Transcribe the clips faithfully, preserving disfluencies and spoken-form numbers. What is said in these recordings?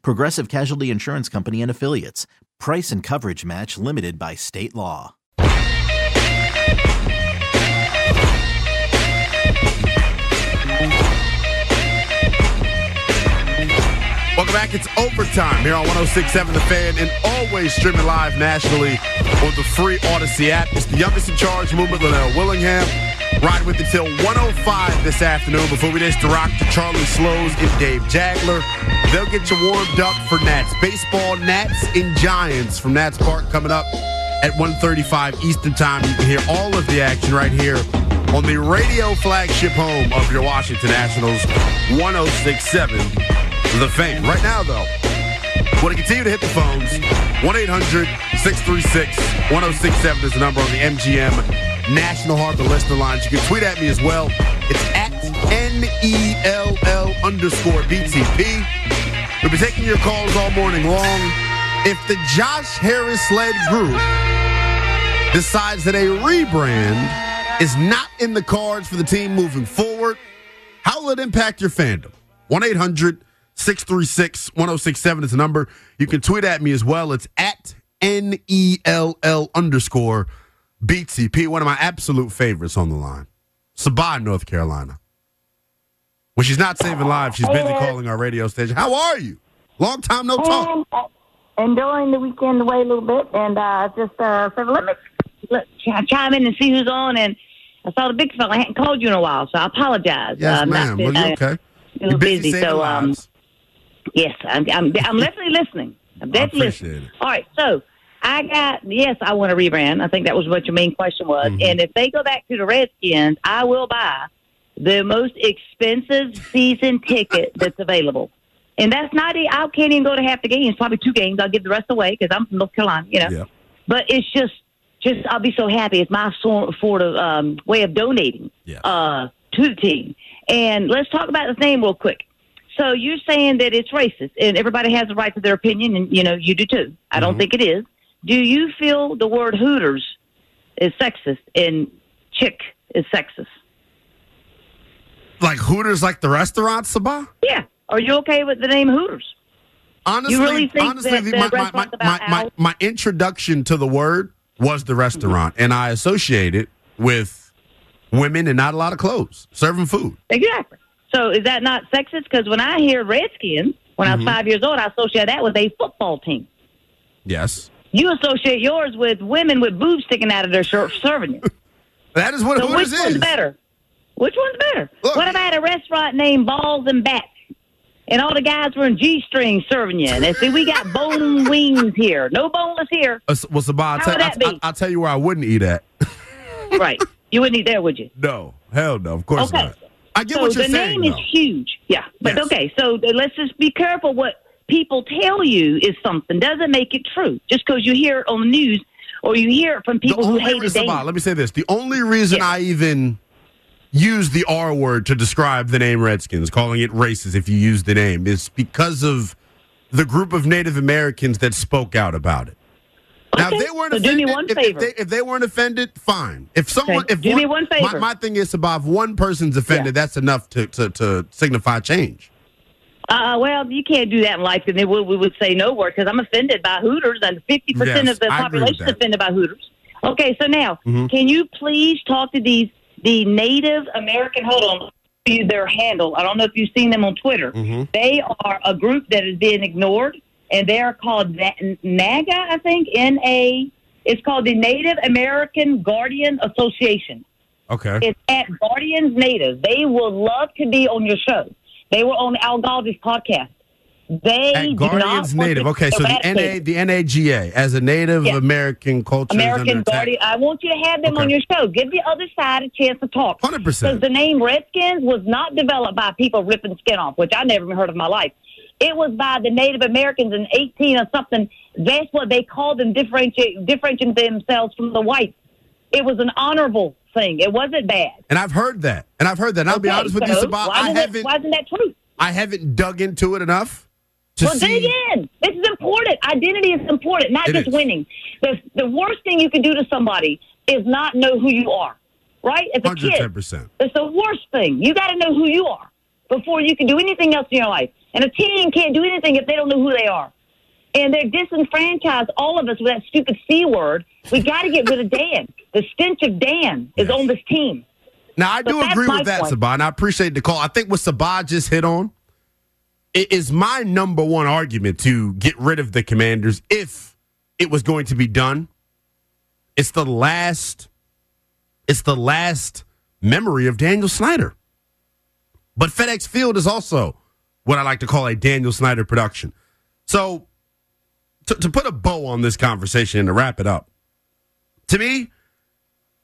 Progressive Casualty Insurance Company and Affiliates. Price and coverage match limited by state law. Welcome back. It's overtime here on one oh six point seven The Fan and always streaming live nationally on the free Odyssey app. It's the youngest in charge movement, Lynnell Willingham. Riding with you till one oh five this afternoon before we ditch the rock to Charlie Slows and Dave Jagler. They'll get you warmed up for Nats baseball, Nats and Giants from Nats Park coming up at one thirty-five Eastern Time. You can hear all of the action right here on the radio flagship home of your Washington Nationals, one oh six point seven. The Fan. Right now, though, want to continue to hit the phones. one eight hundred, six three six, one oh six seven is the number on the M G M National Harbor listener lines. You can tweet at me as well. It's at N E L L underscore B T P. We'll be taking your calls all morning long. If the Josh Harris-led group decides that a rebrand is not in the cards for the team moving forward, how will it impact your fandom? one eight hundred, six three six, one oh six seven is the number. You can tweet at me as well. It's at N E L L underscore B T P. One of my absolute favorites on the line. Saahdiq, North Carolina. When she's not saving lives, she's busy calling our radio station. How are you? Long time no talk. And, uh, enjoying the weekend away a little bit. And uh, just uh, said, let me let, chime in and see who's on. And I saw the big fella. I hadn't called you in a while, so I apologize. Yes, uh, ma'am. Well, you okay? You're You're busy, busy so... Um, Yes, I'm I'm, I'm definitely listening. I'm definitely listening. It. All right, so I got, yes, I want to rebrand. I think that was what your main question was. Mm-hmm. And if they go back to the Redskins, I will buy the most expensive season ticket that's available. And that's not, a, I can't even go to half the games, probably two games. I'll give the rest away because I'm from North Carolina, you know. Yeah. But it's just, just I'll be so happy. It's my sort, sort of um, way of donating yeah. uh, to the team. And let's talk about this name real quick. So you're saying that it's racist, and everybody has a right to their opinion, and, you know, you do too. I don't mm-hmm. think it is. Do you feel the word Hooters is sexist and chick is sexist? Like Hooters like the restaurant, Sabah? Yeah. Are you okay with the name Hooters? Honestly, you really think honestly that the my, my, my, my, my, my introduction to the word was the restaurant, mm-hmm. and I associate it with women and not a lot of clothes, serving food. Exactly. So is that not sexist? Because when I hear Redskins, when mm-hmm. I was five years old, I associate that with a football team. Yes. You associate yours with women with boobs sticking out of their shirt serving you. That is what so Hooters is. Which one's better? Which one's better? Look. What about a restaurant named Balls and Bats? And all the guys were in G-strings serving you. And they say, we got bone wings here. No boneless here. Uh, well, Sabah, I'll, How tell, would that I'll, be? I'll tell you where I wouldn't eat at. Right. You wouldn't eat there, would you? No. Hell no. Of course okay. not. I get so what you're saying. The name is huge. Yeah. But yes. Okay, so let's just be careful what people tell you is something. Doesn't make it true. Just because you hear it on the news or you hear it from people who hate it. Let me say this. The only reason yes. I even use the R word to describe the name Redskins, calling it racist if you use the name, is because of the group of Native Americans that spoke out about it. Okay. Now, if they weren't so offended, do me one if, favor. If, they, if they weren't offended, fine. If someone, okay. if do one, me one favor. My, my thing is, Sabah, if one person's offended, yeah. that's enough to, to, to signify change. Uh, well, you can't do that in life, because we, we would say no word, because I'm offended by Hooters, and fifty percent yes, of the population is offended by Hooters. Okay, so now, mm-hmm. can you please talk to these the Native American, hold on, their handle. I don't know if you've seen them on Twitter. Mm-hmm. They are a group that is being ignored. and they are called N A G A, I think, N A It's called the Native American Guardian Association. Okay. It's at Guardians Natives. They will love to be on your show. They were on Al Galdi's podcast. They at Guardians Native. Okay, so the N A, the N A G A as a Native yes. American culture. American Guardian. I want you to have them okay. on your show. Give the other side a chance to talk. one hundred percent. Because the name Redskins was not developed by people ripping skin off, which I never even heard of in my life. It was by the Native Americans in eighteen or something. That's what they called them, differentiate, differentiating themselves from the whites. It was an honorable thing. It wasn't bad. And I've heard that. And I've heard that. And I'll okay, be honest so with you, Sabah. Why, I haven't, why isn't that true? I haven't dug into it enough. Well, dig in. This is important. Identity is important, not it just is. winning. The, the worst thing you can do to somebody is not know who you are, right? As a one hundred ten percent. Kid, it's the worst thing. You got to know who you are before you can do anything else in your life. And a teen can't do anything if they don't know who they are. And they're disenfranchised, all of us, with that stupid C word. We got to get rid of Dan. The stench of Dan is yes. on this team. Now, I so do agree with that, point. Sabah, and I appreciate the call. I think what Sabah just hit on, it is my number one argument to get rid of the Commanders if it was going to be done. It's the last it's the last memory of Daniel Snyder. But FedEx Field is also what I like to call a Daniel Snyder production. So to, to put a bow on this conversation and to wrap it up, to me,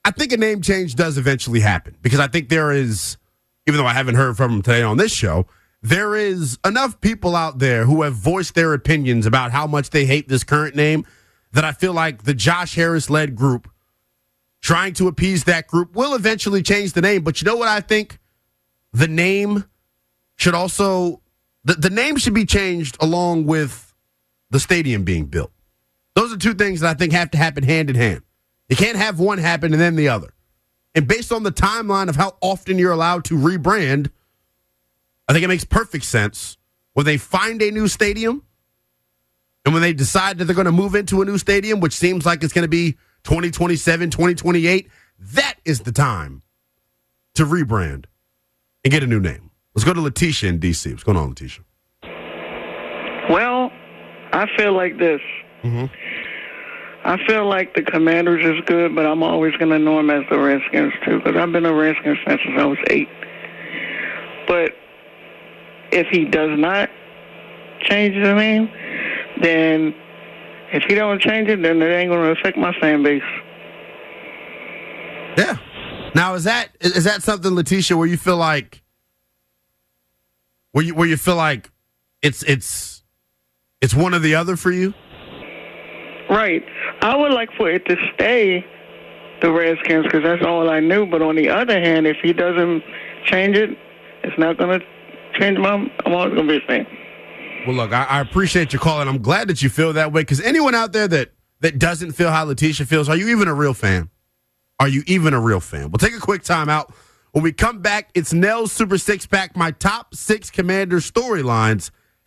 I think a name change does eventually happen because I think there is, even though I haven't heard from him today on this show, there is enough people out there who have voiced their opinions about how much they hate this current name that I feel like the Josh Harris-led group, trying to appease that group, will eventually change the name. But you know what I think? The name should also the, – the name should be changed along with the stadium being built. Those are two things that I think have to happen hand in hand. You can't have one happen and then the other. And based on the timeline of how often you're allowed to rebrand – I think it makes perfect sense when they find a new stadium and when they decide that they're going to move into a new stadium, which seems like it's going to be twenty twenty-seven, twenty twenty-eight. That is the time to rebrand and get a new name. Let's go to Letitia in D C. What's going on, Letitia? Well, I feel like this. Mm-hmm. I feel like the Commanders is good, but I'm always going to know them as the Redskins, too, because I've been a Redskins since I was eight. But if he does not change the name, then if he don't change it, then it ain't going to affect my fan base. Yeah. Now, is that is that something, Letitia, where you feel like where you where you feel like it's it's it's one or the other for you? Right. I would like for it to stay the Redskins because that's all I knew. But on the other hand, if he doesn't change it, it's not going to. Change my, I'm always going to be a fan. Well, look, I, I appreciate your call, and I'm glad that you feel that way. Because anyone out there that, that doesn't feel how Letitia feels, are you even a real fan? Are you even a real fan? We'll take a quick time out. When we come back, it's Nell's Super Six Pack, my top six Commander storylines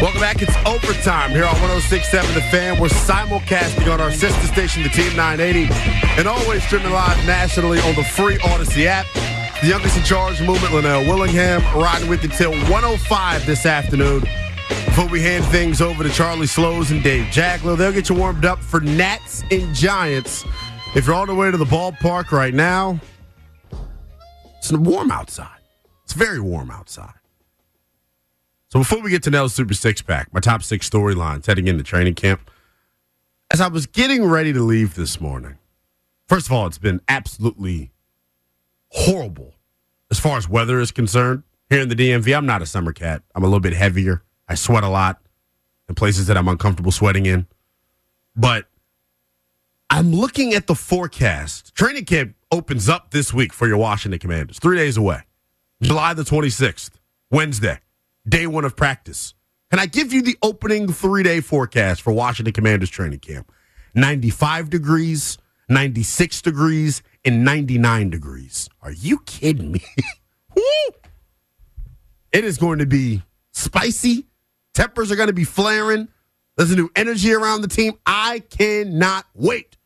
Welcome back. It's overtime here on one oh six point seven The Fan. We're simulcasting on our sister station, the Team nine eighty, and always streaming live nationally on the free Odyssey app. The youngest in charge movement, Lynnell Willingham, riding with you till one oh five this afternoon. Before we hand things over to Charlie Slows and Dave Jacklow, they'll get you warmed up for Nats and Giants. If you're all the way to the ballpark right now, it's warm outside. It's very warm outside. So before we get to Nell's Super Six Pack, my top six storylines heading into training camp, as I was getting ready to leave this morning, first of all, it's been absolutely horrible as far as weather is concerned here in the D M V. I'm not a summer cat. I'm a little bit heavier. I sweat a lot in places that I'm uncomfortable sweating in. But I'm looking at the forecast. Training camp opens up this week for your Washington Commanders, three days away, July the twenty-sixth, Wednesday. Day one of practice. Can I give you the opening three-day forecast for Washington Commanders training camp? ninety-five degrees, ninety-six degrees, and ninety-nine degrees. Are you kidding me? It is going to be spicy. Tempers are going to be flaring. There's a new energy around the team. I cannot wait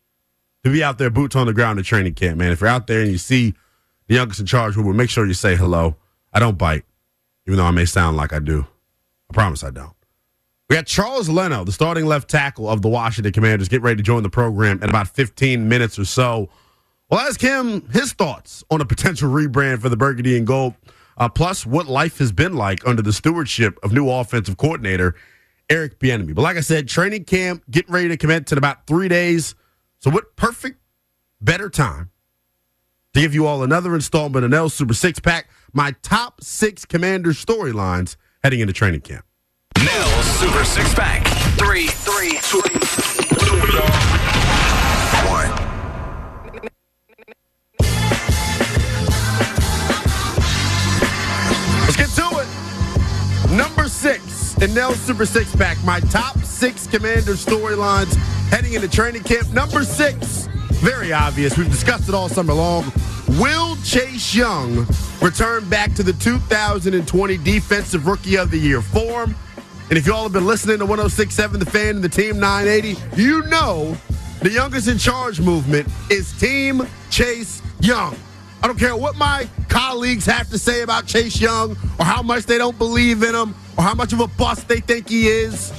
to be out there, boots on the ground at training camp, man. If you're out there and you see the youngest in charge, we will make sure you say hello. I don't bite. Even though I may sound like I do. I promise I don't. We got Charles Leno, the starting left tackle of the Washington Commanders, get ready to join the program in about fifteen minutes or so. We'll ask him his thoughts on a potential rebrand for the Burgundy and Gold, uh, plus what life has been like under the stewardship of new offensive coordinator Eric Bieniemy. But like I said, training camp, getting ready to commence in about three days. So what perfect, better time to give you all another installment of Nell's Super Six Pack, my top six Commander storylines heading into training camp. Nell's Super Six Pack. Three, three, two, two, one. Let's get to it. Number six in Nell's Super Six Pack, my top six Commander storylines heading into training camp. Number six. Very obvious. We've discussed it all summer long. Will Chase Young return back to the two thousand twenty Defensive Rookie of the Year form? And if you all have been listening to one oh six point seven The Fan and the Team nine eighty, you know the youngest in charge movement is Team Chase Young. I don't care what my colleagues have to say about Chase Young or how much they don't believe in him or how much of a bust they think he is.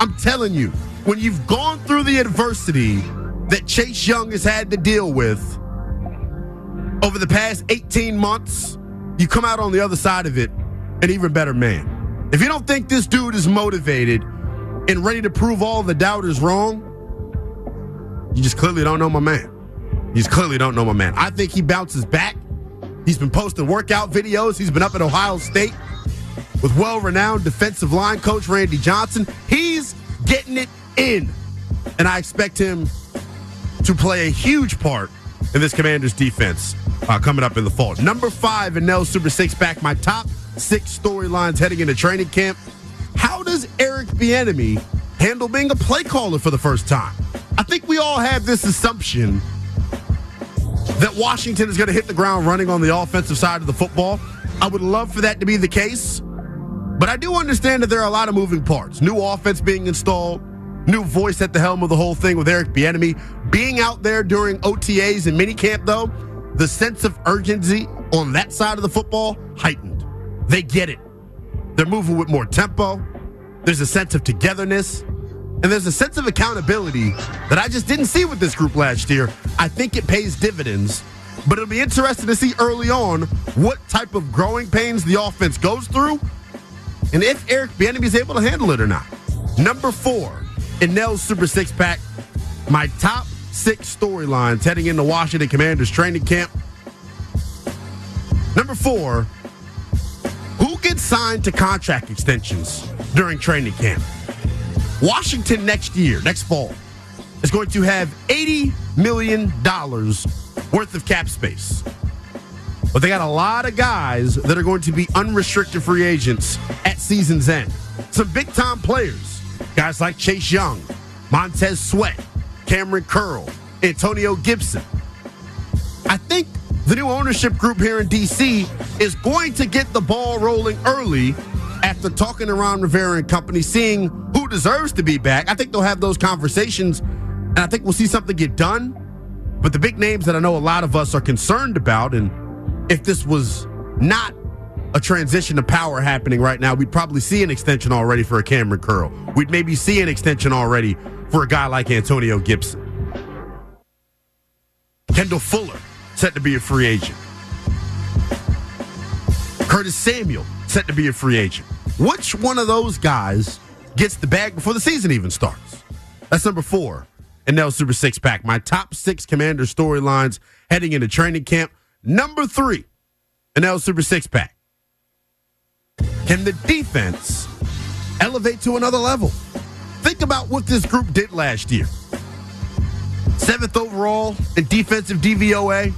I'm telling you, when you've gone through the adversity that Chase Young has had to deal with over the past eighteen months, you come out on the other side of it an even better man. If you don't think this dude is motivated and ready to prove all the doubters wrong, you just clearly don't know my man. You just clearly don't know my man. I think he bounces back. He's been posting workout videos. He's been up at Ohio State with well-renowned defensive line coach Randy Johnson. He's getting it in, and I expect him to play a huge part in this Commanders defense uh, coming up in the fall. Number five in Nell's Super Six Pack, my top six storylines heading into training camp. How does Eric Bieniemy handle being a play caller for the first time? I think we all have this assumption that Washington is going to hit the ground running on the offensive side of the football. I would love for that to be the case, but I do understand that there are a lot of moving parts. New offense being installed, new voice at the helm of the whole thing with Eric Bieniemy. Being out there during O T As and minicamp, though, the sense of urgency on that side of the football heightened. They get it. They're moving with more tempo. There's a sense of togetherness. And there's a sense of accountability that I just didn't see with this group last year. I think it pays dividends. But it'll be interesting to see early on what type of growing pains the offense goes through and if Eric Bieniemy is able to handle it or not. Number four in Nell's Super Six Pack, my top six storylines heading into Washington Commanders training camp. Number four, who gets signed to contract extensions during training camp? Washington next year, next fall, is going to have eighty million dollars worth of cap space. But they got a lot of guys that are going to be unrestricted free agents at season's end. Some big-time players, guys like Chase Young, Montez Sweat, Cameron Curl, Antonio Gibson. I think the new ownership group here in D C is going to get the ball rolling early after talking to Ron Rivera and company, seeing who deserves to be back. I think they'll have those conversations, and I think we'll see something get done. But the big names that I know a lot of us are concerned about, and if this was not a transition of power happening right now, we'd probably see an extension already for a Cameron Curl. We'd maybe see an extension already for a guy like Antonio Gibson. Kendall Fuller, set to be a free agent. Curtis Samuel, set to be a free agent. Which one of those guys gets the bag before the season even starts? That's number four in Nell's Super Six Pack. My top six Commander storylines heading into training camp. Number three in Nell's Super Six Pack. Can the defense elevate to another level? Think about what this group did last year. Seventh overall in defensive D V O A.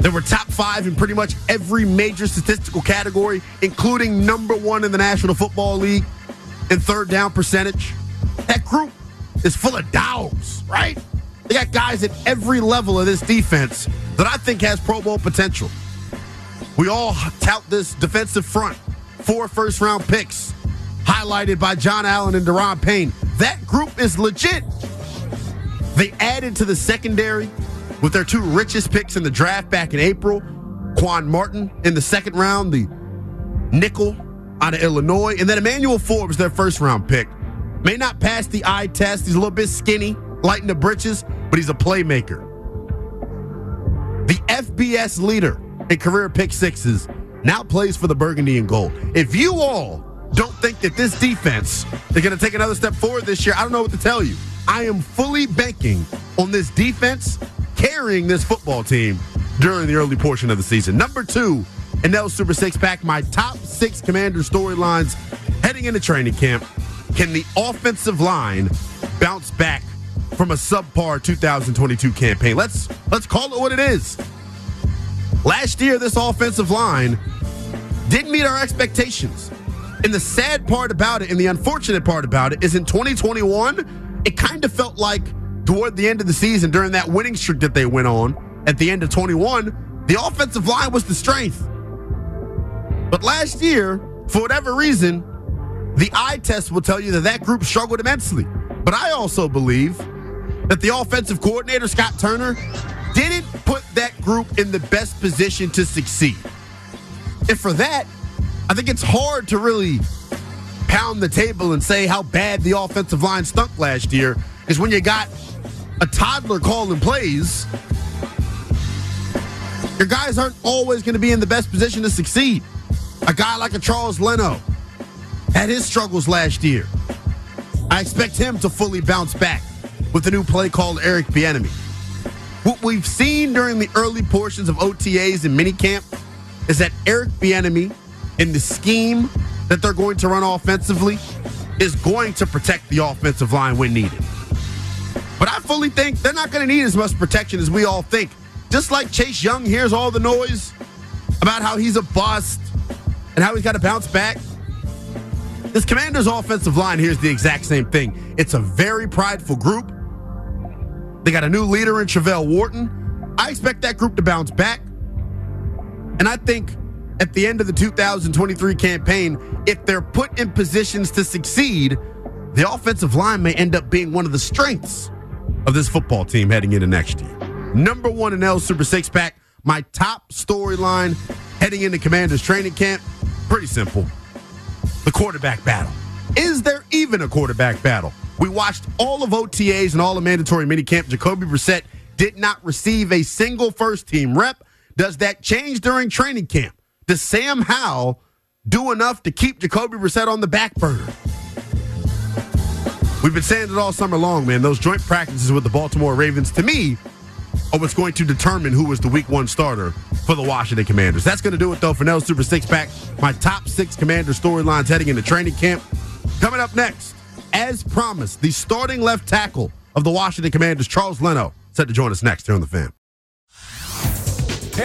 They were top five in pretty much every major statistical category, including number one in the National Football League in third down percentage. That group is full of dogs, right? They got guys at every level of this defense that I think has Pro Bowl potential. We all tout this defensive front, four first-round picks, highlighted by John Allen and Deron Payne. That group is legit. They added to the secondary with their two richest picks in the draft back in April. Quan Martin in the second round, the nickel out of Illinois. And then Emmanuel Forbes, their first round pick. May not pass the eye test. He's a little bit skinny, light in the britches, but he's a playmaker. The F B S leader in career pick sixes now plays for the Burgundy and Gold. If you all don't think that this defense is going to take another step forward this year, I don't know what to tell you. I am fully banking on this defense carrying this football team during the early portion of the season. Number two in Nell's Super Six Pack, my top six Commander storylines heading into training camp. Can the offensive line bounce back from a subpar two thousand twenty-two campaign? Let's let's call it what it is. Last year, this offensive line didn't meet our expectations. And the sad part about it, and the unfortunate part about it, is in twenty twenty-one, it kind of felt like toward the end of the season, during that winning streak that they went on at the end of twenty-one, the offensive line was the strength. But last year, for whatever reason, the eye test will tell you that that group struggled immensely. But I also believe that the offensive coordinator, Scott Turner, didn't put that group in the best position to succeed. And for that, I think it's hard to really pound the table and say how bad the offensive line stunk last year, because when you got a toddler calling plays, your guys aren't always going to be in the best position to succeed. A guy like a Charles Leno had his struggles last year. I expect him to fully bounce back with a new play called Eric Bieniemy. What we've seen during the early portions of O T As and minicamp is that Eric Bieniemy, in the scheme that they're going to run offensively, is going to protect the offensive line when needed. But I fully think they're not going to need as much protection as we all think. Just like Chase Young hears all the noise about how he's a bust and how he's got to bounce back, this Commander's offensive line hears the exact same thing. It's a very prideful group. They got a new leader in Travell Wharton. I expect that group to bounce back. And I think at the end of the two thousand twenty-three campaign, if they're put in positions to succeed, the offensive line may end up being one of the strengths of this football team heading into next year. Number one in Nell's Super Six Pack, my top storyline heading into Commanders training camp, pretty simple: the quarterback battle. Is there even a quarterback battle? We watched all of O T As and all of mandatory minicamp. Jacoby Brissett did not receive a single first-team rep. Does that change during training camp? Does Sam Howell do enough to keep Jacoby Brissett on the back burner? We've been saying it all summer long, man. Those joint practices with the Baltimore Ravens, to me, are what's going to determine who is the week one starter for the Washington Commanders. That's going to do it, though, for Nell's Super Six Pack. My top six Commander storylines heading into training camp. Coming up next, as promised, the starting left tackle of the Washington Commanders, Charles Leno, set to join us next here on The Fan. Hey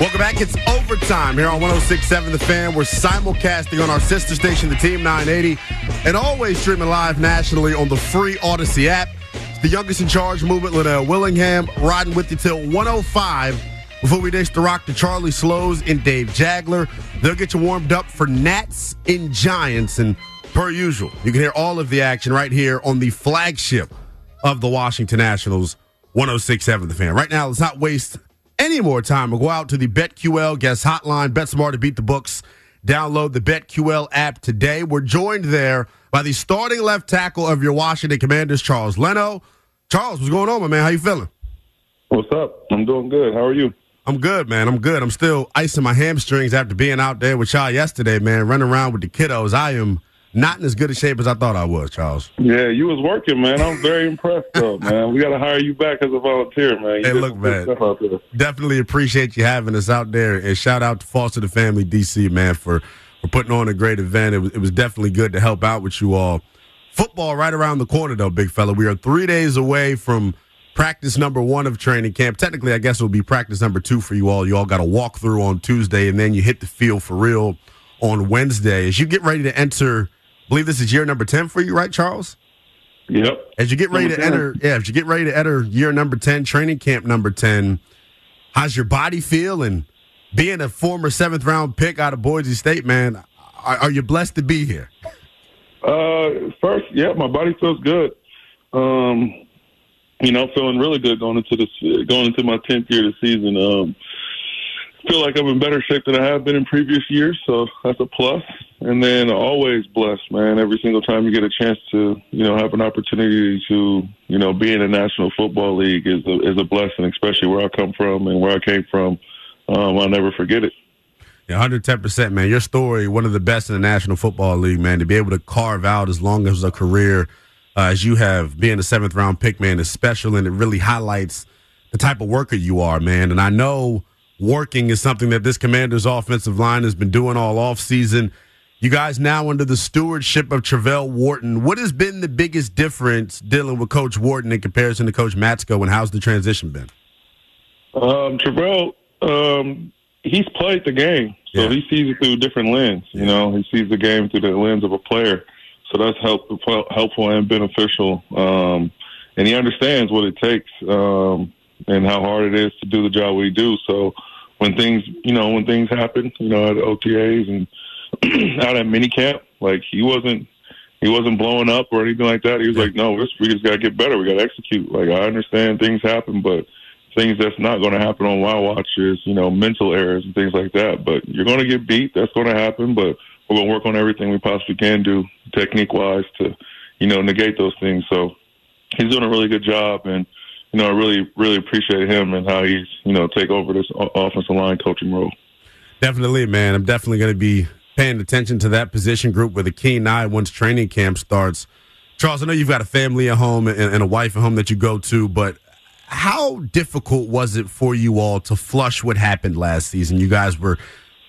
Welcome back. It's overtime here on one oh six point seven The Fan. We're simulcasting on our sister station, the Team nine eighty, and always streaming live nationally on the free Audacy app. It's the youngest in charge movement, Lynnell Willingham, riding with you till one oh five before we dish the rock to Charlie Slows and Dave Jagler. They'll get you warmed up for Nats and Giants, and per usual, you can hear all of the action right here on the flagship of the Washington Nationals, one oh six point seven The Fan. Right now, let's not waste any more time. We'll go out to the BetQL guest hotline. Bet smart to beat the books. Download the BetQL app today. We're joined there by the starting left tackle of your Washington Commanders, Charles Leno. Charles, what's going on, my man? How you feeling? What's up? I'm doing good. How are you? I'm good, man. I'm good. I'm still icing my hamstrings after being out there with y'all yesterday, man, running around with the kiddos. I am not in as good a shape as I thought I was, Charles. Yeah, you was working, man. I'm very impressed, though, man. We got to hire you back as a volunteer, man. You hey, look, man, definitely appreciate you having us out there. And shout out to Foster the Family D C, man, for, for putting on a great event. It was, it was definitely good to help out with you all. Football right around the corner, though, big fella. We are three days away from practice number one of training camp. Technically, I guess it will be practice number two for you all. You all got a walkthrough on Tuesday, and then you hit the field for real on Wednesday. As you get ready to enter, I believe this is year number ten for you, right, Charles? Yep. As you get ready to enter, yeah, as you get ready to enter year number ten, training camp number ten, how's your body feel? And being a former seventh round pick out of Boise State, man, are, are you blessed to be here? Uh, first, yeah, my body feels good. Um, you know, feeling really good going into this, going into my tenth year of the season. Um, feel like I'm in better shape than I have been in previous years, so that's a plus. And then always blessed, man. Every single time you get a chance to, you know, have an opportunity to, you know, be in the National Football League is a, is a blessing, especially where I come from and where I came from. Um, I'll never forget it. Yeah, one hundred ten percent, man. Your story, one of the best in the National Football League, man. To be able to carve out as long as a career uh, as you have, being a seventh-round pick, man, is special, and it really highlights the type of worker you are, man. And I know working is something that this Commanders offensive line has been doing all offseason. You guys now under the stewardship of Travell Wharton. What has been the biggest difference dealing with Coach Wharton in comparison to Coach Matsko, and how's the transition been? Um, Travell, um, he's played the game, so yeah. He sees it through a different lens. You know, he sees the game through the lens of a player, so that's helpful, helpful and beneficial. Um, and he understands what it takes um, and how hard it is to do the job we do. So when things, you know, when things happen, you know, at O T As and out at minicamp, like he wasn't, he wasn't blowing up or anything like that. He was like, "No, we just got to get better. We got to execute." Like I understand things happen, but things that's not going to happen on Wild Watch is, you know, mental errors and things like that. But you're going to get beat. That's going to happen. But we're going to work on everything we possibly can do, technique wise, to, you know, negate those things. So he's doing a really good job, and you know, I really, really appreciate him and how he's, you know, take over this offensive line coaching role. Definitely, man. I'm definitely going to be paying attention to that position group with a keen eye once training camp starts. Charles, I know you've got a family at home and, and a wife at home that you go to, but how difficult was it for you all to flush what happened last season? You guys were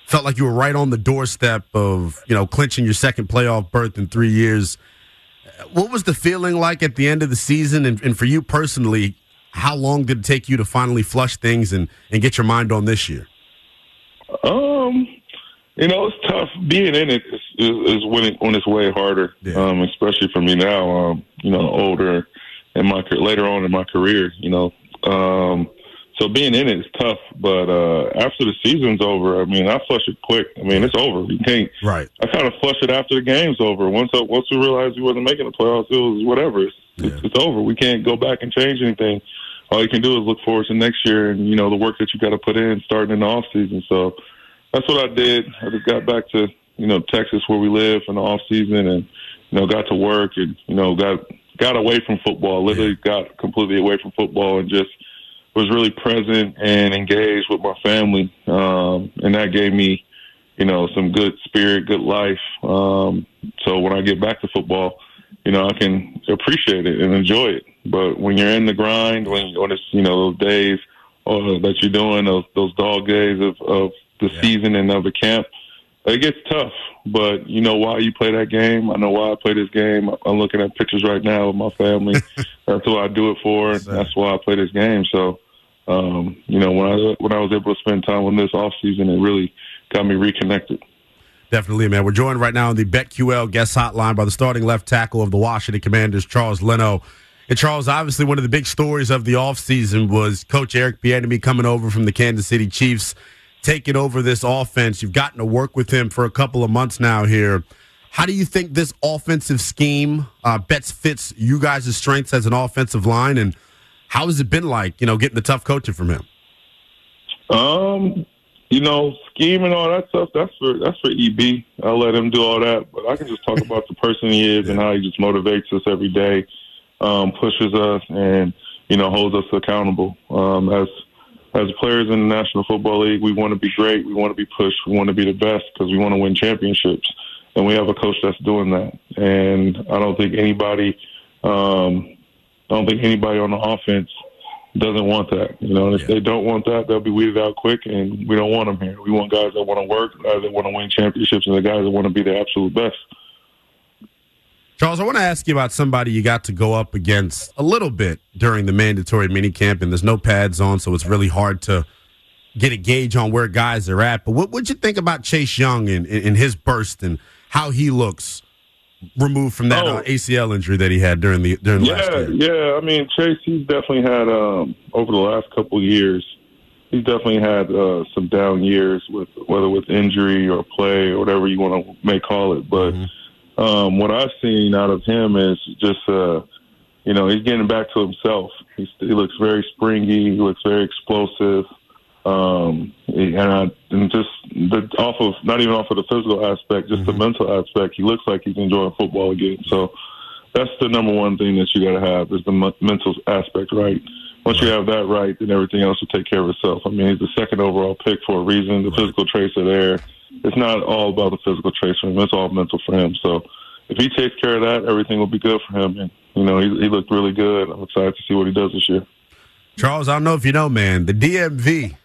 felt like you were right on the doorstep of, you know, clinching your second playoff berth in three years. What was the feeling like at the end of the season? And, and for you personally, how long did it take you to finally flush things and, and get your mind on this year? Um... You know, it's tough. Being in it is, is, is when, it, when it's way harder, yeah. um, especially for me now, um, you know, older and my later on in my career, you know. Um, So being in it is tough, but uh, after the season's over, I mean, I flush it quick. I mean, it's over. You can't. Right. I kind of flush it after the game's over. Once I, once we realized we wasn't making the playoffs, it was whatever. It's, yeah. it's, it's over. We can't go back and change anything. All you can do is look forward to next year and, you know, the work that you got to put in starting in the off season. So that's what I did. I just got back to, you know, Texas where we live in the off season and, you know, got to work and, you know, got got away from football, literally yeah. got completely away from football and just was really present and engaged with my family. Um, and that gave me, you know, some good spirit, good life. Um, so when I get back to football, you know, I can appreciate it and enjoy it. But when you're in the grind, when, when it's, you know, those days uh, that you're doing, those, those dog days of, of the yeah. season and of the camp, it gets tough. But you know why you play that game. I know why I play this game. I'm looking at pictures right now of my family. That's what I do it for. Exactly. That's why I play this game. So, um, you know, when I, when I was able to spend time with this offseason, it really got me reconnected. Definitely, man. We're joined right now on the BetQL guest hotline by the starting left tackle of the Washington Commanders, Charles Leno. And, Charles, obviously one of the big stories of the offseason was Coach Eric Bieniemy coming over from the Kansas City Chiefs, taking over this offense. You've gotten to work with him for a couple of months now here. How do you think this offensive scheme uh, best fits you guys' strengths as an offensive line? And how has it been like, you know, getting the tough coaching from him? Um. You know, scheme and all that stuff, that's for that's for E B. I'll let him do all that. But I can just talk about the person he is and how he just motivates us every day, um, pushes us, and, you know, holds us accountable. Um, as as players in the National Football League, we want to be great. We want to be pushed. We want to be the best because we want to win championships. And we have a coach that's doing that. And I don't think anybody um, I don't think anybody on the offense – doesn't want that, you know. And if yeah. they don't want that, they'll be weeded out quick, and we don't want them here. We want guys that want to work, guys that want to win championships, and the guys that want to be the absolute best. Charles, I want to ask you about somebody you got to go up against a little bit during the mandatory minicamp, and there's no pads on, so it's really hard to get a gauge on where guys are at. But what would you think about Chase Young and, and his burst and how he looks removed from that oh. uh, A C L injury that he had during the during yeah, last year? Yeah, I mean, Chase, he's definitely had, um, over the last couple of years, he's definitely had uh, some down years, with whether with injury or play or whatever you want to may call it. But mm-hmm. um, what I've seen out of him is just, uh, you know, he's getting back to himself. He's, he looks very springy. He looks very explosive. Um, and, I, and just the, off of, not even off of the physical aspect, just mm-hmm. the mental aspect, he looks like he's enjoying football again. So that's the number one thing that you got to have is the m- mental aspect right. Once right. you have that right, then everything else will take care of itself. I mean, he's the second overall pick for a reason. The right. physical traits are there. It's not all about the physical traits for him. It's all mental for him. So if he takes care of that, everything will be good for him. And, you know, he, he looked really good. I'm excited to see what he does this year. Charles, I don't know if you know, man, the D M V,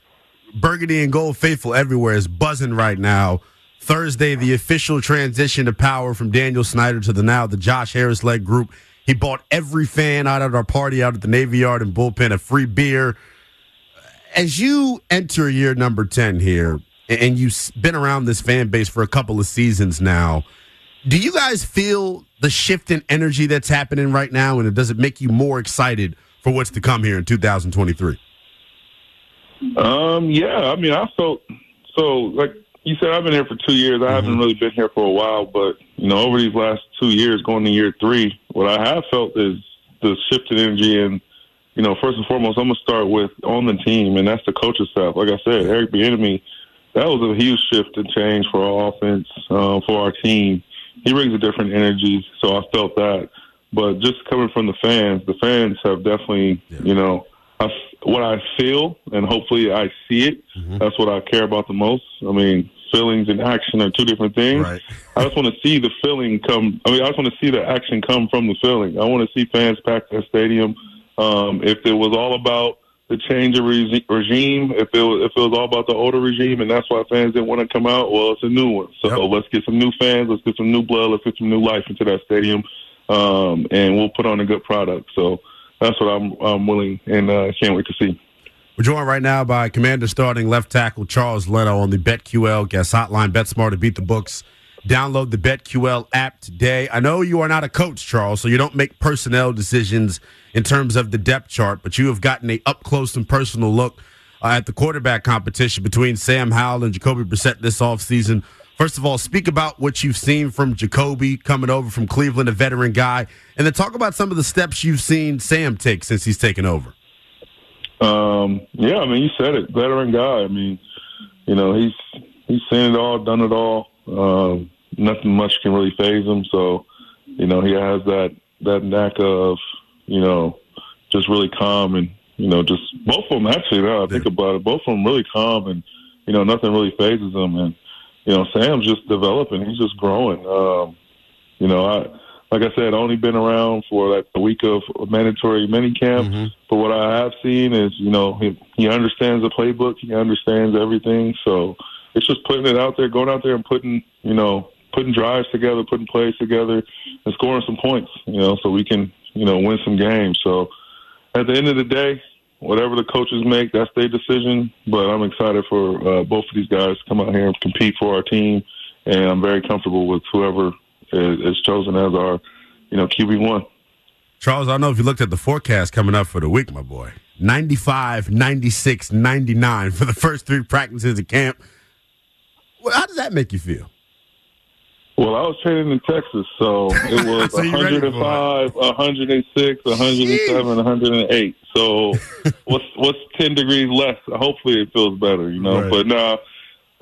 Burgundy and Gold Faithful everywhere is buzzing right now. Thursday, the official transition to power from Daniel Snyder to the now, the Josh Harris-led group. He bought every fan out at our party out at the Navy Yard and Bullpen a free beer. As you enter year number ten here, and you've been around this fan base for a couple of seasons now, do you guys feel the shift in energy that's happening right now, and does it make you more excited for what's to come here in two thousand twenty-three? Um, yeah, I mean, I felt, so, like you said, I've been here for two years. I mm-hmm. haven't really been here for a while, but, you know, over these last two years, going to year three, what I have felt is the shift in energy. And, you know, first and foremost, I'm going to start with on the team, and that's the coaching staff. Like I said, Eric Bieniemy, that was a huge shift and change for our offense, uh, for our team. He brings a different energy, so I felt that. But just coming from the fans, the fans have definitely, yeah. you know, I, what I feel, and hopefully I see it, mm-hmm. that's what I care about the most. I mean, feelings and action are two different things. Right. I just want to see the feeling come. I mean, I just want to see the action come from the feeling. I want to see fans pack that stadium. Um, if it was all about the change of re- regime, if it, was, if it was all about the older regime, and that's why fans didn't want to come out, well, it's a new one. So yep. let's get some new fans. Let's get some new blood. Let's get some new life into that stadium, um, and we'll put on a good product. So, that's what I'm, I'm willing and uh, can't wait to see. We're joined right now by Commander starting left tackle Charles Leno on the BetQL guest hotline. Bet Smarter, beat the books. Download the BetQL app today. I know you are not a coach, Charles, so you don't make personnel decisions in terms of the depth chart, but you have gotten a up-close and personal look uh, at the quarterback competition between Sam Howell and Jacoby Brissett this offseason. First of all, speak about what you've seen from Jacoby coming over from Cleveland, a veteran guy, and then talk about some of the steps you've seen Sam take since he's taken over. Um, yeah, I mean, you said it, veteran guy. I mean, you know, he's he's seen it all, done it all. Um, nothing much can really faze him. So, you know, he has that, that knack of, you know, just really calm and, you know, just both of them actually, now I think about it, both of them really calm and, you know, nothing really phases them. And, you know, Sam's just developing. He's just growing. Um, you know, I, like I said, only been around for like a week of mandatory minicamp. Mm-hmm. But what I have seen is, you know, he, he understands the playbook. He understands everything. So, it's just putting it out there, going out there and putting, you know, putting drives together, putting plays together, and scoring some points, you know, so we can, you know, win some games. So at the end of the day, whatever the coaches make, that's their decision. But I'm excited for uh, both of these guys to come out here and compete for our team. And I'm very comfortable with whoever is, is chosen as our, you know, Q B one. Charles, I don't know if you looked at the forecast coming up for the week, my boy. ninety-five, ninety-six, ninety-nine for the first three practices of camp. Well, how does that make you feel? Well, I was training in Texas, so it was so one oh five, one oh six, one oh seven, jeez. one oh eight. So what's what's ten degrees less? Hopefully it feels better, you know. Right. But no,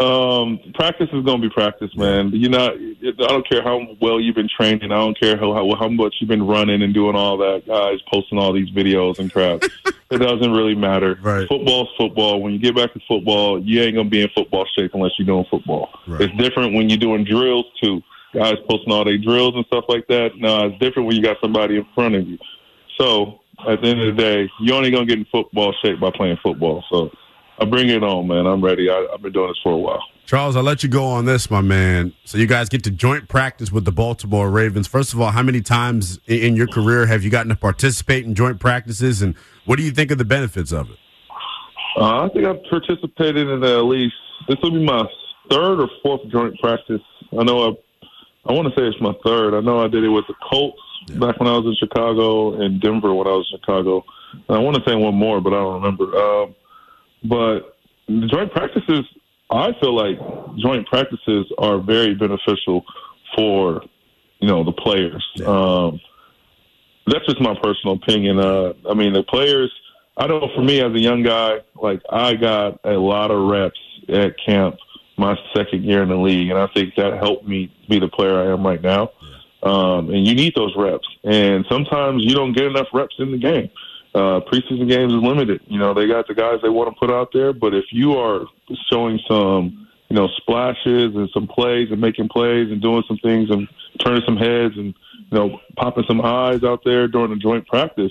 nah, um, practice is going to be practice, man. You're not, I don't care how well you've been training. I don't care how, how, how much you've been running and doing all that, guys, posting all these videos and crap. It doesn't really matter. Right. Football's football. When you get back to football, you ain't going to be in football shape unless you're doing football. Right. It's different when you're doing drills, too. Guys posting all their drills and stuff like that. No, it's different when you got somebody in front of you. So, at the end of the day, you're only going to get in football shape by playing football. So, I bring it on, man. I'm ready. I, I've been doing this for a while. Charles, I'll let you go on this, my man. So, you guys get to joint practice with the Baltimore Ravens. First of all, how many times in your career have you gotten to participate in joint practices, and what do you think of the benefits of it? Uh, I think I've participated in at least, this will be my third or fourth joint practice. I know I, I want to say it's my third. I know I did it with the Colts yeah. back when I was in Chicago and Denver when I was in Chicago. And I want to say one more, but I don't remember. Um, but the joint practices, I feel like joint practices are very beneficial for, you know, the players. Yeah. Um That's just my personal opinion. Uh, I mean, the players, I know for me as a young guy, like I got a lot of reps at camp my second year in the league, and I think that helped me be the player I am right now. Um, and you need those reps. And sometimes you don't get enough reps in the game. Uh, preseason games is limited. You know, they got the guys they want to put out there, but if you are showing some, you know, splashes and some plays and making plays and doing some things and turning some heads and, you know, popping some eyes out there during a joint practice,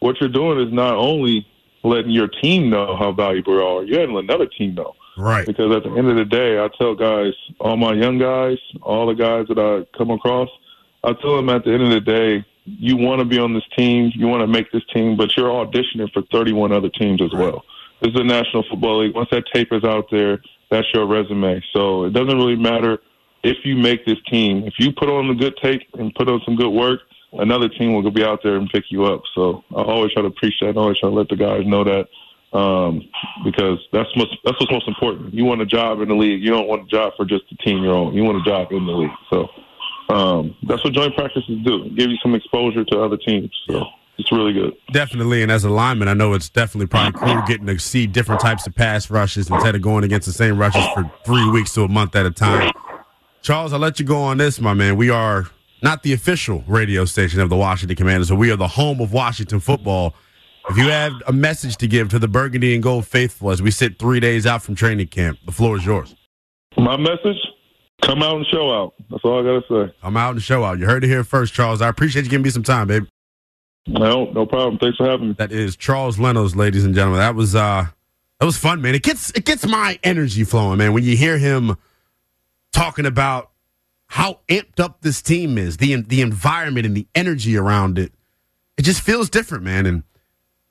what you're doing is not only letting your team know how valuable you are, you're letting another team know. Right. Because at the end of the day, I tell guys, all my young guys, all the guys that I come across, I tell them at the end of the day, you want to be on this team, you want to make this team, but you're auditioning for thirty-one other teams as right. well. This is the National Football League. Once that tape is out there, that's your resume. So it doesn't really matter if you make this team. If you put on the good tape and put on some good work, another team will be out there and pick you up. So I always try to preach that. I always try to let the guys know that um, because that's, most, that's what's most important. You want a job in the league. You don't want a job for just the team you're on. You want a job in the league. So um, that's what joint practices do, give you some exposure to other teams. So it's really good. Definitely, and as a lineman, I know it's definitely probably cool getting to see different types of pass rushes instead of going against the same rushes for three weeks to a month at a time. Charles, I'll let you go on this, my man. We are not the official radio station of the Washington Commanders, but we are the home of Washington football. If you have a message to give to the Burgundy and Gold faithful as we sit three days out from training camp, the floor is yours. My message, come out and show out. That's all I got to say. Come out and show out. You heard it here first, Charles. I appreciate you giving me some time, baby. No, no problem. Thanks for having me. That is Charles Leno's, ladies and gentlemen. That was uh, that was fun, man. It gets it gets my energy flowing, man, when you hear him talking about how amped up this team is, the the environment and the energy around it. It just feels different, man. And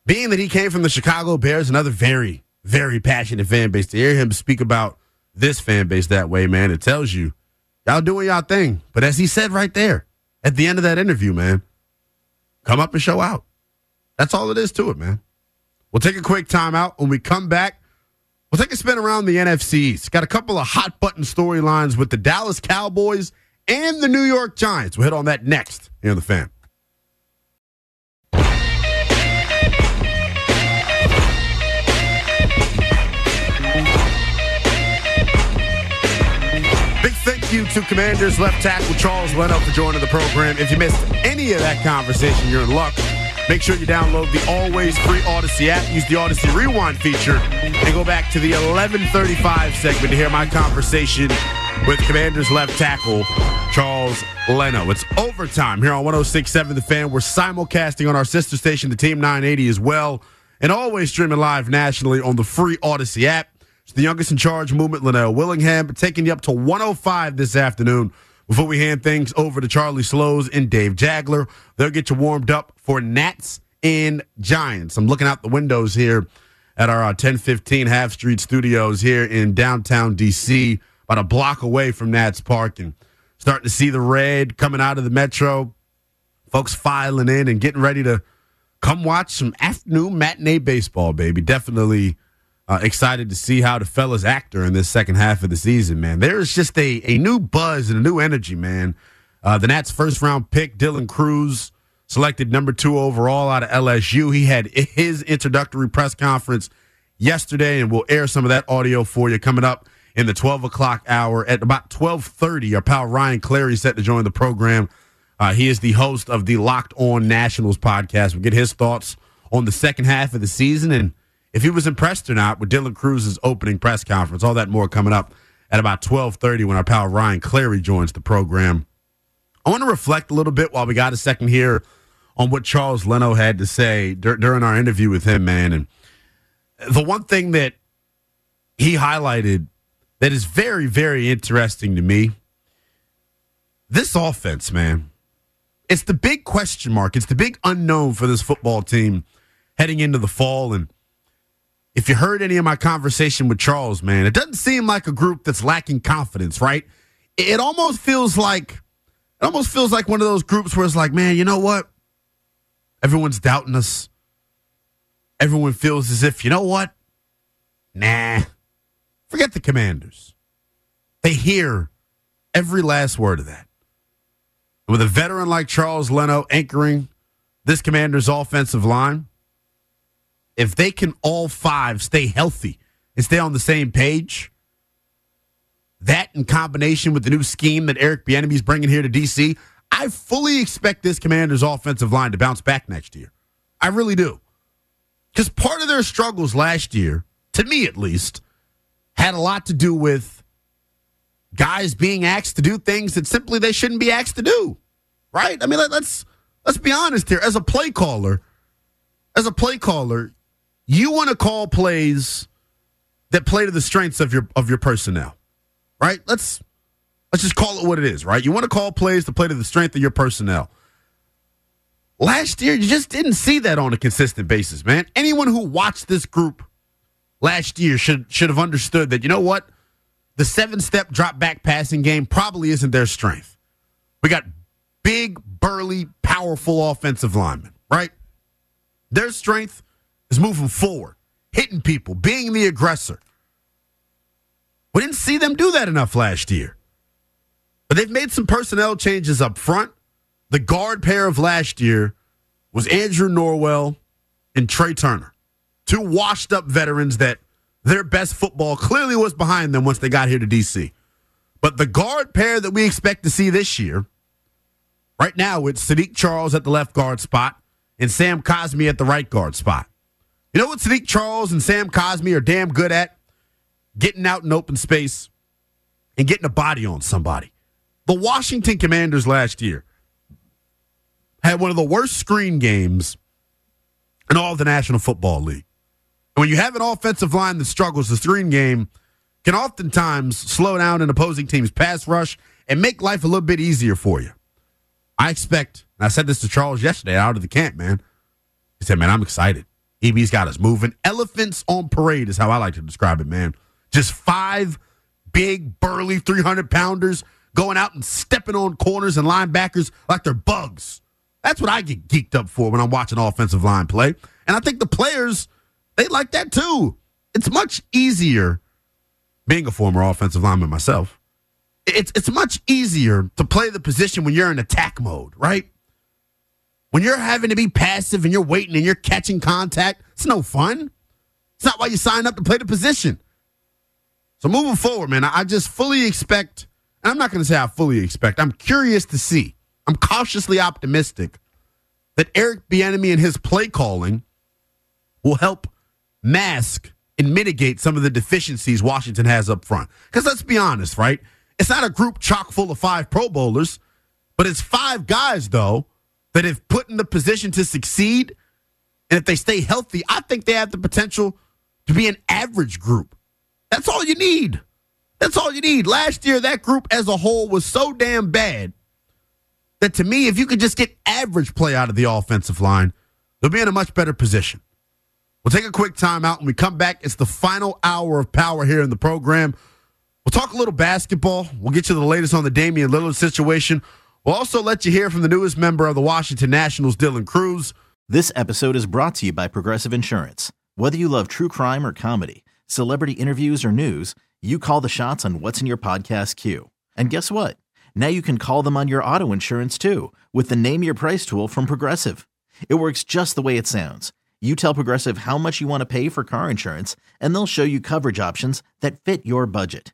being that he came from the Chicago Bears, another very, very passionate fan base, to hear him speak about this fan base that way, man, it tells you Y'all doing y'all thing. But as he said right there at the end of that interview, man, come up and show out. That's all it is to it, man. We'll take a quick timeout. When we come back, we'll take a spin around the N F C's. Got a couple of hot button storylines with the Dallas Cowboys and the New York Giants. We'll hit on that next here on The Fan. Big thank you to Commanders left tackle Charles Leno for joining the program. If you missed any of that conversation, you're in luck. Make sure you download the always free Audacy app. Use the Audacy Rewind feature and go back to the eleven thirty-five segment to hear my conversation with Commanders left tackle Charles Leno. It's overtime here on one oh six point seven The Fan. We're simulcasting on our sister station, the Team nine eighty as well, and always streaming live nationally on the free Audacy app. It's the youngest in charge movement, Lynnell Willingham, taking you up to one oh five this afternoon. Before we hand things over to Charlie Slows and Dave Jagler, they'll get you warmed up for Nats and Giants. I'm looking out the windows here at our uh, ten fifteen Half Street Studios here in downtown D C, about a block away from Nats Park, and starting to see the red coming out of the metro. Folks filing in and getting ready to come watch some afternoon matinee baseball, baby. Definitely uh, excited to see how the fellas act in this second half of the season, man. There is just a, a new buzz and a new energy, man. Uh, the Nats' first-round pick, Dylan Cruz, selected number two overall out of L S U. He had his introductory press conference yesterday, and we'll air some of that audio for you coming up in the twelve o'clock hour. At about twelve thirty, our pal Ryan Clary is set to join the program. Uh, he is the host of the Locked On Nationals podcast. We'll get his thoughts on the second half of the season and if he was impressed or not with Dylan Cruz's opening press conference. All that more coming up at about twelve thirty when our pal Ryan Clary joins the program. I want to reflect a little bit while we got a second here on what Charles Leno had to say dur- during our interview with him, man. And the one thing that he highlighted that is very, very interesting to me, this offense, man, it's the big question mark. It's the big unknown for this football team heading into the fall. And if you heard any of my conversation with Charles, man, it doesn't seem like a group that's lacking confidence, right? It almost feels like It almost feels like one of those groups where it's like, man, you know what? Everyone's doubting us. Everyone feels as if, you know what? Nah. Forget the Commanders. They hear every last word of that. And with a veteran like Charles Leno anchoring this Commanders offensive line, if they can all five stay healthy and stay on the same page, that in combination with the new scheme that Eric Bieniemy is bringing here to D C, I fully expect this Commanders offensive line to bounce back next year. I really do. Because part of their struggles last year, to me at least, had a lot to do with guys being asked to do things that simply they shouldn't be asked to do, right? I mean, let, let's let's be honest here. As a play caller, as a play caller, you want to call plays that play to the strengths of your of your personnel. Right? Let's let's just call it what it is, right? You want to call plays to play to the strength of your personnel. Last year, you just didn't see that on a consistent basis, man. Anyone who watched this group last year should should have understood that, you know what? The seven-step drop-back passing game probably isn't their strength. We got big, burly, powerful offensive linemen, right? Their strength is moving forward, hitting people, being the aggressor. We didn't see them do that enough last year. But they've made some personnel changes up front. The guard pair of last year was Andrew Norwell and Trey Turner, two washed-up veterans that their best football clearly was behind them once they got here to D C. But the guard pair that we expect to see this year, right now it's Saahdiq Charles at the left guard spot and Sam Cosmi at the right guard spot. You know what Saahdiq Charles and Sam Cosmi are damn good at? Getting out in open space, and getting a body on somebody. The Washington Commanders last year had one of the worst screen games in all of the National Football League. And when you have an offensive line that struggles, the screen game can oftentimes slow down an opposing team's pass rush and make life a little bit easier for you. I expect, and I said this to Charles yesterday out of the camp, man. He said, man, I'm excited. E B's got us moving. Elephants on parade is how I like to describe it, man. Just five big, burly three hundred pounders going out and stepping on corners and linebackers like they're bugs. That's what I get geeked up for when I'm watching offensive line play. And I think the players, they like that too. It's much easier, being a former offensive lineman myself, it's it's much easier to play the position when you're in attack mode, right? When you're having to be passive and you're waiting and you're catching contact, it's no fun. It's not why you signed up to play the position. So moving forward, man, I just fully expect, and I'm not going to say I fully expect, I'm curious to see. I'm cautiously optimistic that Eric Bieniemy and his play calling will help mask and mitigate some of the deficiencies Washington has up front. Because let's be honest, right? It's not a group chock full of five Pro Bowlers, but it's five guys, though, that have put in the position to succeed. And if they stay healthy, I think they have the potential to be an average group. That's all you need. That's all you need. Last year, that group as a whole was so damn bad that, to me, if you could just get average play out of the offensive line, they'll be in a much better position. We'll take a quick timeout. When we come back, it's the final hour of power here in the program. We'll talk a little basketball. We'll get you the latest on the Damian Lillard situation. We'll also let you hear from the newest member of the Washington Nationals, Dylan Cruz. This episode is brought to you by Progressive Insurance. Whether you love true crime or comedy, celebrity interviews or news, you call the shots on what's in your podcast queue. And guess what? Now you can call them on your auto insurance, too, with the Name Your Price tool from Progressive. It works just the way it sounds. You tell Progressive how much you want to pay for car insurance, and they'll show you coverage options that fit your budget.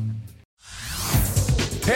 Hey